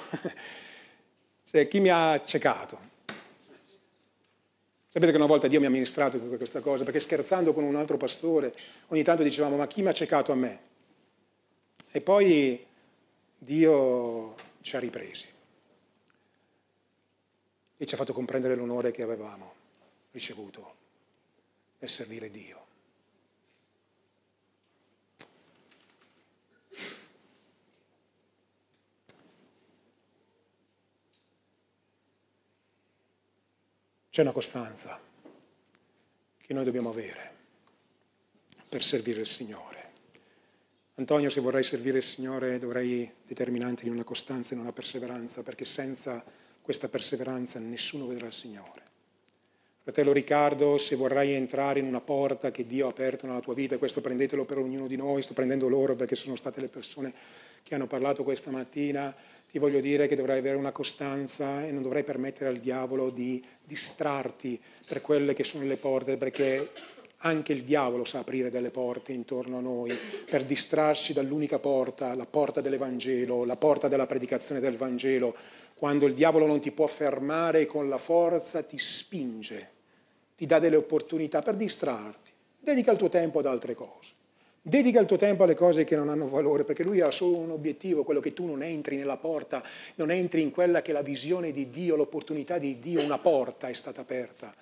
Cioè, chi mi ha accecato? Sapete che una volta Dio mi ha ministrato per questa cosa, perché scherzando con un altro pastore ogni tanto dicevamo ma chi mi ha accecato a me? E poi Dio ci ha ripresi e ci ha fatto comprendere l'onore che avevamo ricevuto nel servire Dio. C'è una costanza che noi dobbiamo avere per servire il Signore. Antonio, se vorrei servire il Signore dovrei determinarmi in una costanza e in una perseveranza, perché senza questa perseveranza nessuno vedrà il Signore. Fratello Riccardo, se vorrai entrare in una porta che Dio ha aperto nella tua vita, questo prendetelo per ognuno di noi, sto prendendo loro perché sono state le persone che hanno parlato questa mattina, ti voglio dire che dovrai avere una costanza e non dovrai permettere al diavolo di distrarti per quelle che sono le porte, perché anche il diavolo sa aprire delle porte intorno a noi per distrarci dall'unica porta, la porta dell'Evangelo, la porta della predicazione del Vangelo. Quando il diavolo non ti può fermare con la forza, ti spinge, ti dà delle opportunità per distrarti. Dedica il tuo tempo ad altre cose. Dedica il tuo tempo alle cose che non hanno valore, perché lui ha solo un obiettivo, quello che tu non entri nella porta, non entri in quella che è la visione di Dio, l'opportunità di Dio. Una porta è stata aperta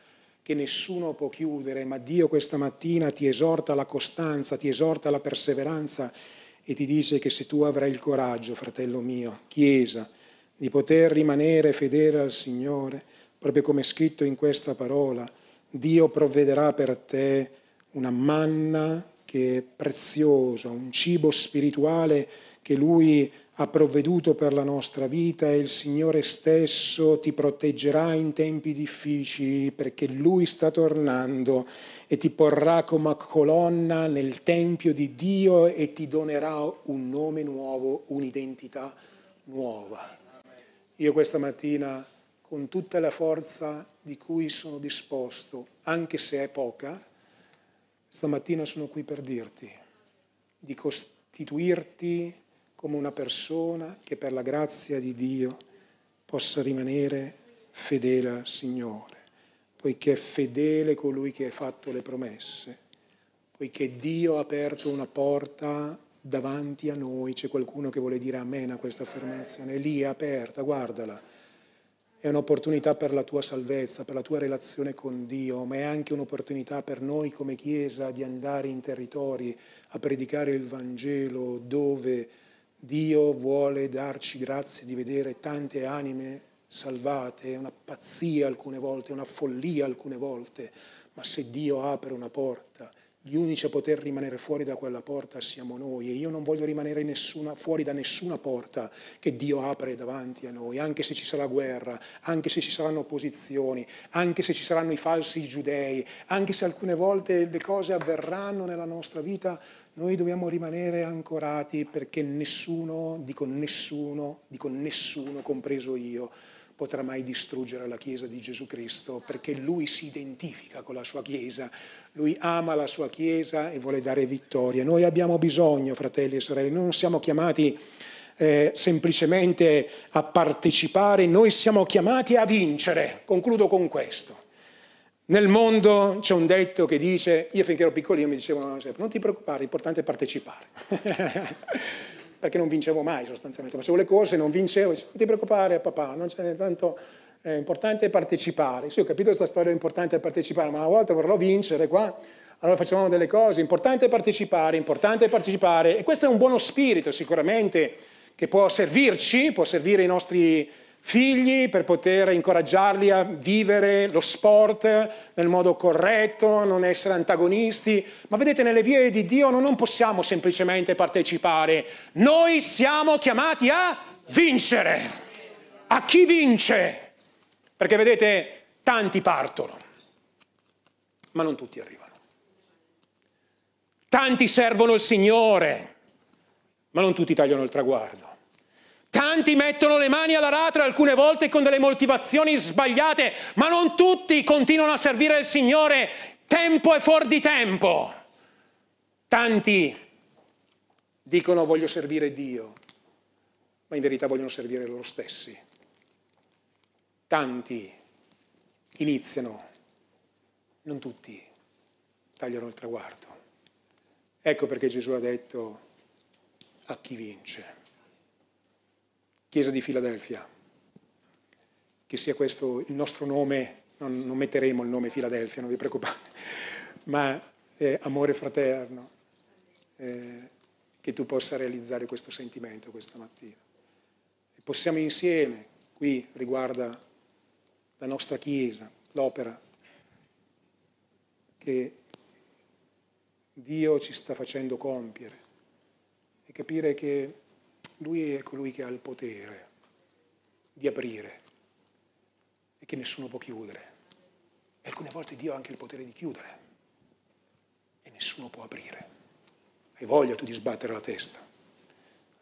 che nessuno può chiudere, ma Dio questa mattina ti esorta alla costanza, ti esorta alla perseveranza e ti dice che se tu avrai il coraggio, fratello mio, Chiesa, di poter rimanere fedele al Signore, proprio come è scritto in questa parola, Dio provvederà per te una manna che è preziosa, un cibo spirituale che Lui ha provveduto per la nostra vita, e il Signore stesso ti proteggerà in tempi difficili perché Lui sta tornando e ti porrà come colonna nel Tempio di Dio e ti donerà un nome nuovo, un'identità nuova. Io questa mattina, con tutta la forza di cui sono disposto, anche se è poca, stamattina sono qui per dirti di costituirti come una persona che per la grazia di Dio possa rimanere fedele al Signore, poiché è fedele colui che ha fatto le promesse, poiché Dio ha aperto una porta davanti a noi. C'è qualcuno che vuole dire amen a questa affermazione? Lì è aperta, guardala. È un'opportunità per la tua salvezza, per la tua relazione con Dio, ma è anche un'opportunità per noi come Chiesa di andare in territori a predicare il Vangelo, dove Dio vuole darci grazie di vedere tante anime salvate. È una pazzia alcune volte, una follia alcune volte, ma se Dio apre una porta, gli unici a poter rimanere fuori da quella porta siamo noi, e io non voglio rimanere nessuna, fuori da nessuna porta che Dio apre davanti a noi, anche se ci sarà guerra, anche se ci saranno opposizioni, anche se ci saranno i falsi giudei, anche se alcune volte le cose avverranno nella nostra vita, noi dobbiamo rimanere ancorati, perché nessuno, dico nessuno, dico nessuno, compreso io, potrà mai distruggere la Chiesa di Gesù Cristo, perché Lui si identifica con la sua Chiesa, Lui ama la sua Chiesa e vuole dare vittoria. Noi abbiamo bisogno, fratelli e sorelle, non siamo chiamati eh, semplicemente a partecipare, noi siamo chiamati a vincere. Concludo con questo. Nel mondo c'è un detto che dice, io finché ero piccolino mi dicevano sempre, non ti preoccupare, l'importante è partecipare. Perché non vincevo mai sostanzialmente, facevo le corse, non vincevo, dicevo, non ti preoccupare papà, non c'è tanto, è importante partecipare. Sì, ho capito questa storia, importante partecipare, ma una volta vorrò vincere qua, allora facevamo delle cose, importante partecipare, importante partecipare, e questo è un buono spirito sicuramente che può servirci, può servire i nostri figli, per poter incoraggiarli a vivere lo sport nel modo corretto, non essere antagonisti. Ma vedete, nelle vie di Dio noi non possiamo semplicemente partecipare. Noi siamo chiamati a vincere. A chi vince? Perché vedete, tanti partono, ma non tutti arrivano. Tanti servono il Signore, ma non tutti tagliano il traguardo. Tanti mettono le mani all'aratro e alcune volte con delle motivazioni sbagliate, ma non tutti continuano a servire il Signore. Tempo è fuor di tempo. Tanti dicono voglio servire Dio, ma in verità vogliono servire loro stessi. Tanti iniziano, non tutti tagliano il traguardo. Ecco perché Gesù ha detto a chi vince. Chiesa di Filadelfia, che sia questo il nostro nome, non, non metteremo il nome Filadelfia, non vi preoccupate, ma eh, amore fraterno, eh, che tu possa realizzare questo sentimento questa mattina. E possiamo insieme, qui riguarda la nostra Chiesa, l'opera che Dio ci sta facendo compiere, e capire che Lui è colui che ha il potere di aprire e che nessuno può chiudere. E alcune volte Dio ha anche il potere di chiudere e nessuno può aprire. Hai voglia tu di sbattere la testa,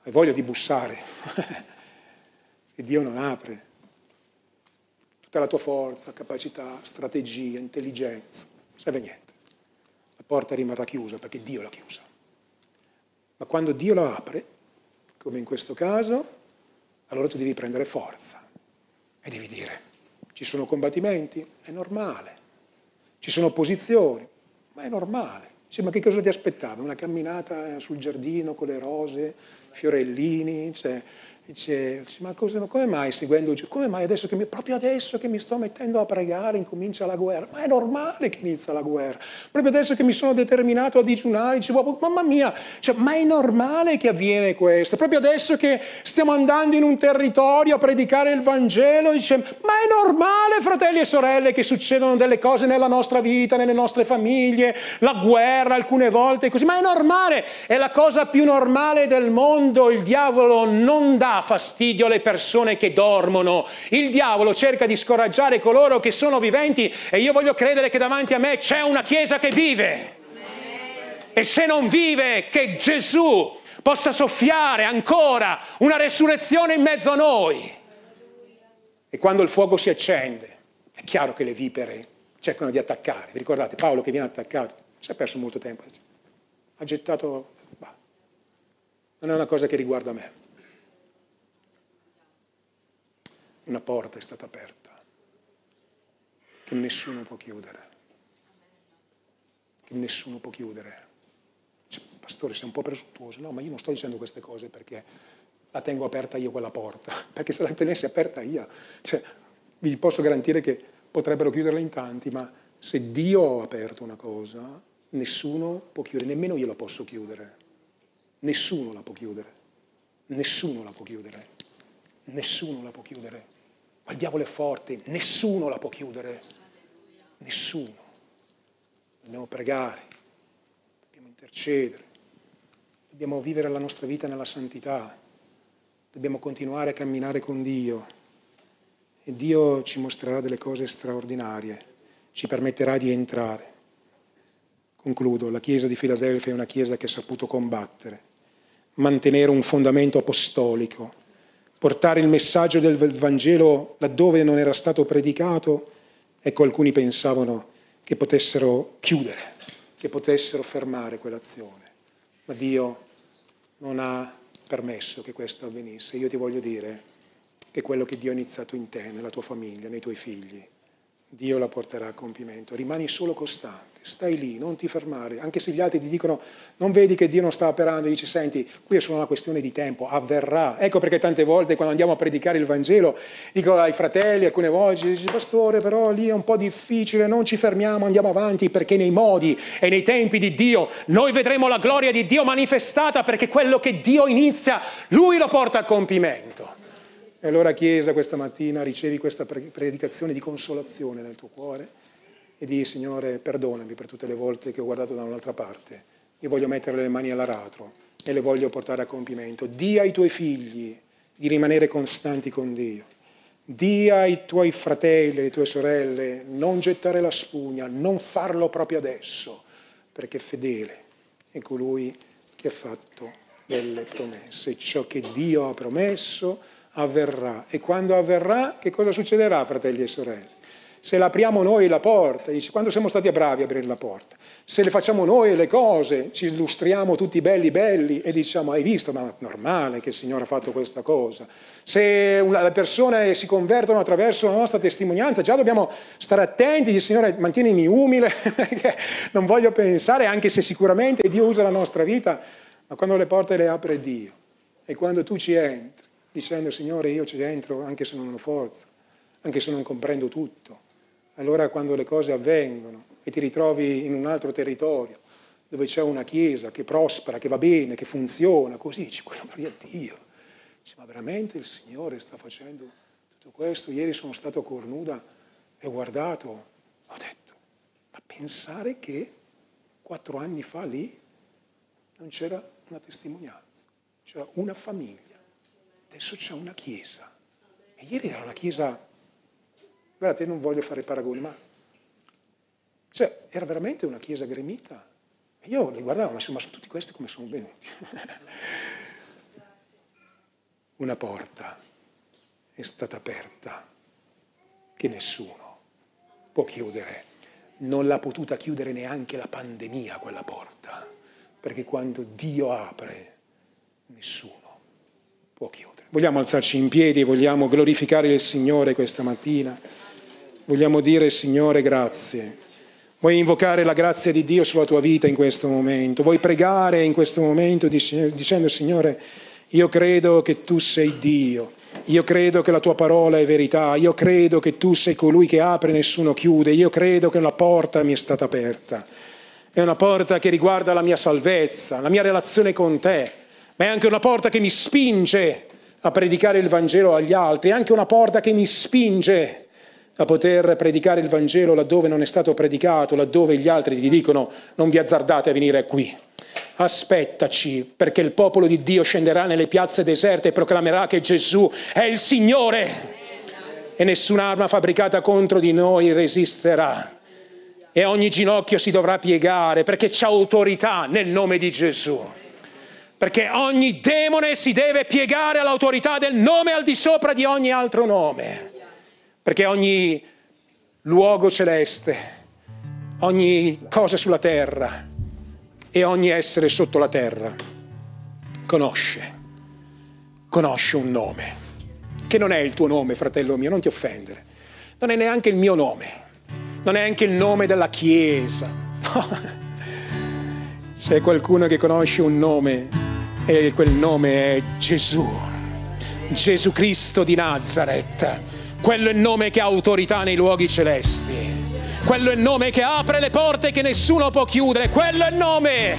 hai voglia di bussare. Se Dio non apre, tutta la tua forza, capacità, strategia, intelligenza, non serve niente. La porta rimarrà chiusa perché Dio l'ha chiusa. Ma quando Dio la apre, come in questo caso, allora tu devi prendere forza e devi dire ci sono combattimenti, è normale, ci sono opposizioni, ma è normale. Cioè, ma che cosa ti aspettavi? Una camminata sul giardino con le rose, fiorellini, cioè, dice, ma, cosa, ma come mai seguendo, come mai adesso che mi, proprio adesso che mi sto mettendo a pregare incomincia la guerra? Ma è normale che inizia la guerra, proprio adesso che mi sono determinato a digiunare, dice, mamma mia, cioè, ma è normale che avviene questo, proprio adesso che stiamo andando in un territorio a predicare il Vangelo, dice, ma è normale, fratelli e sorelle, che succedono delle cose nella nostra vita, nelle nostre famiglie, la guerra alcune volte, così, ma è normale, è la cosa più normale del mondo. Il diavolo non dà fastidio alle persone che dormono, il diavolo cerca di scoraggiare coloro che sono viventi, e io voglio credere che davanti a me c'è una Chiesa che vive. Amen. E se non vive, che Gesù possa soffiare ancora una resurrezione in mezzo a noi. E quando il fuoco si accende, è chiaro che le vipere cercano di attaccare. Vi ricordate Paolo che viene attaccato? Si è perso molto tempo, ha gettato, bah, non è una cosa che riguarda me. Una porta è stata aperta che nessuno può chiudere, che nessuno può chiudere. Cioè, pastore, sei un po' presuntuoso. No, ma io non sto dicendo queste cose perché la tengo aperta io quella porta, perché se la tenessi aperta io, cioè, vi posso garantire che potrebbero chiuderla in tanti, ma se Dio ha aperto una cosa, nessuno può chiudere, nemmeno io la posso chiudere, nessuno la può chiudere, nessuno la può chiudere. Nessuno la può chiudere, ma il diavolo è forte, nessuno la può chiudere, nessuno. Dobbiamo pregare, dobbiamo intercedere, dobbiamo vivere la nostra vita nella santità, dobbiamo continuare a camminare con Dio, e Dio ci mostrerà delle cose straordinarie, ci permetterà di entrare. Concludo, la Chiesa di Filadelfia è una Chiesa che ha saputo combattere, mantenere un fondamento apostolico, portare il messaggio del Vangelo laddove non era stato predicato. Ecco, alcuni pensavano che potessero chiudere, che potessero fermare quell'azione, ma Dio non ha permesso che questo avvenisse. Io ti voglio dire che quello che Dio ha iniziato in te, nella tua famiglia, nei tuoi figli, Dio la porterà a compimento. Rimani solo costante, stai lì, non ti fermare, anche se gli altri ti dicono non vedi che Dio non sta operando, e dici senti, qui è solo una questione di tempo, avverrà. Ecco perché tante volte quando andiamo a predicare il Vangelo dico ai fratelli, alcune volte dici pastore però lì è un po' difficile, non ci fermiamo, andiamo avanti, perché nei modi e nei tempi di Dio noi vedremo la gloria di Dio manifestata, perché quello che Dio inizia Lui lo porta a compimento. E allora Chiesa questa mattina ricevi questa predicazione di consolazione nel tuo cuore e di: Signore, perdonami per tutte le volte che ho guardato da un'altra parte, io voglio mettere le mani all'aratro e le voglio portare a compimento. Dì ai tuoi figli di rimanere costanti con Dio, dì ai tuoi fratelli e alle tue sorelle non gettare la spugna, non farlo proprio adesso, perché è fedele è colui che ha fatto delle promesse. Ciò che Dio ha promesso avverrà, e quando avverrà che cosa succederà, fratelli e sorelle? Se la apriamo noi la porta, dice, quando siamo stati bravi a aprire la porta, se le facciamo noi le cose, ci illustriamo tutti belli belli e diciamo: hai visto, ma è normale che il Signore ha fatto questa cosa. Se una, le persone si convertono attraverso la nostra testimonianza, già dobbiamo stare attenti, dice: Signore, mantienimi umile, non voglio pensare, anche se sicuramente Dio usa la nostra vita, ma quando le porte le apre Dio, e quando tu ci entri dicendo: Signore, io ci entro anche se non ho forza, anche se non comprendo tutto, allora quando le cose avvengono e ti ritrovi in un altro territorio dove c'è una Chiesa che prospera, che va bene, che funziona, così dici: gloria a Dio, dici, ma veramente il Signore sta facendo tutto questo? Ieri sono stato a Cornuda e ho guardato, ho detto: ma pensare che quattro anni fa lì non c'era una testimonianza, c'era una famiglia. Adesso c'è una chiesa, e ieri era una chiesa, guardate, non voglio fare paragoni, ma cioè, era veramente una chiesa gremita, e io li guardavo, ma insomma, tutti questi come sono venuti. Una porta è stata aperta che nessuno può chiudere, non l'ha potuta chiudere neanche la pandemia quella porta, perché quando Dio apre nessuno può chiudere. Vogliamo alzarci in piedi, vogliamo glorificare il Signore questa mattina, vogliamo dire: Signore, grazie. Vuoi invocare la grazia di Dio sulla tua vita in questo momento, vuoi pregare in questo momento dicendo: Signore, io credo che tu sei Dio, io credo che la tua parola è verità, io credo che tu sei colui che apre e nessuno chiude, io credo che una porta mi è stata aperta, è una porta che riguarda la mia salvezza, la mia relazione con te, ma è anche una porta che mi spinge a predicare il Vangelo agli altri, è anche una porta che mi spinge a poter predicare il Vangelo laddove non è stato predicato, laddove gli altri ti dicono: non vi azzardate a venire qui, aspettaci, perché il popolo di Dio scenderà nelle piazze deserte e proclamerà che Gesù è il Signore e nessun'arma fabbricata contro di noi resisterà, e ogni ginocchio si dovrà piegare, perché c'è autorità nel nome di Gesù. Perché ogni demone si deve piegare all'autorità del nome al di sopra di ogni altro nome. Perché ogni luogo celeste, ogni cosa sulla terra e ogni essere sotto la terra conosce, conosce un nome. Che non è il tuo nome, fratello mio, non ti offendere. Non è neanche il mio nome. Non è anche il nome della Chiesa. C'è qualcuno che conosce un nome, e quel nome è Gesù, Gesù Cristo di Nazareth. Quello è il nome che ha autorità nei luoghi celesti, quello è il nome che apre le porte che nessuno può chiudere, quello è il nome,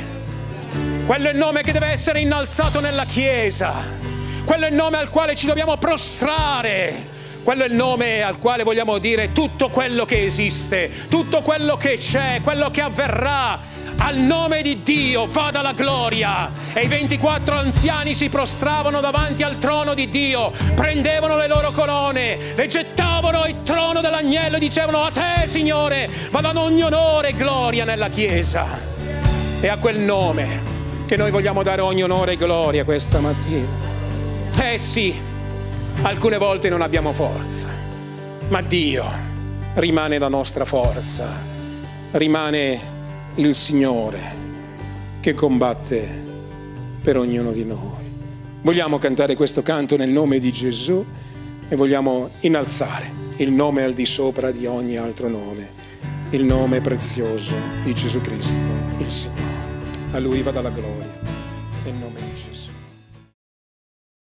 quello è il nome che deve essere innalzato nella Chiesa, quello è il nome al quale ci dobbiamo prostrare, quello è il nome al quale vogliamo dire tutto quello che esiste, tutto quello che c'è, quello che avverrà. Al nome di Dio vada la gloria. E i ventiquattro anziani si prostravano davanti al trono di Dio, prendevano le loro corone, le gettavano al trono dell'agnello e dicevano: a te, Signore, vadano ogni onore e gloria nella Chiesa. E a quel nome che noi vogliamo dare ogni onore e gloria questa mattina. Eh sì, alcune volte non abbiamo forza, ma Dio rimane la nostra forza, rimane il Signore che combatte per ognuno di noi. Vogliamo cantare questo canto nel nome di Gesù e vogliamo innalzare il nome al di sopra di ogni altro nome, il nome prezioso di Gesù Cristo, il Signore. A Lui vada la gloria, nel nome di Gesù.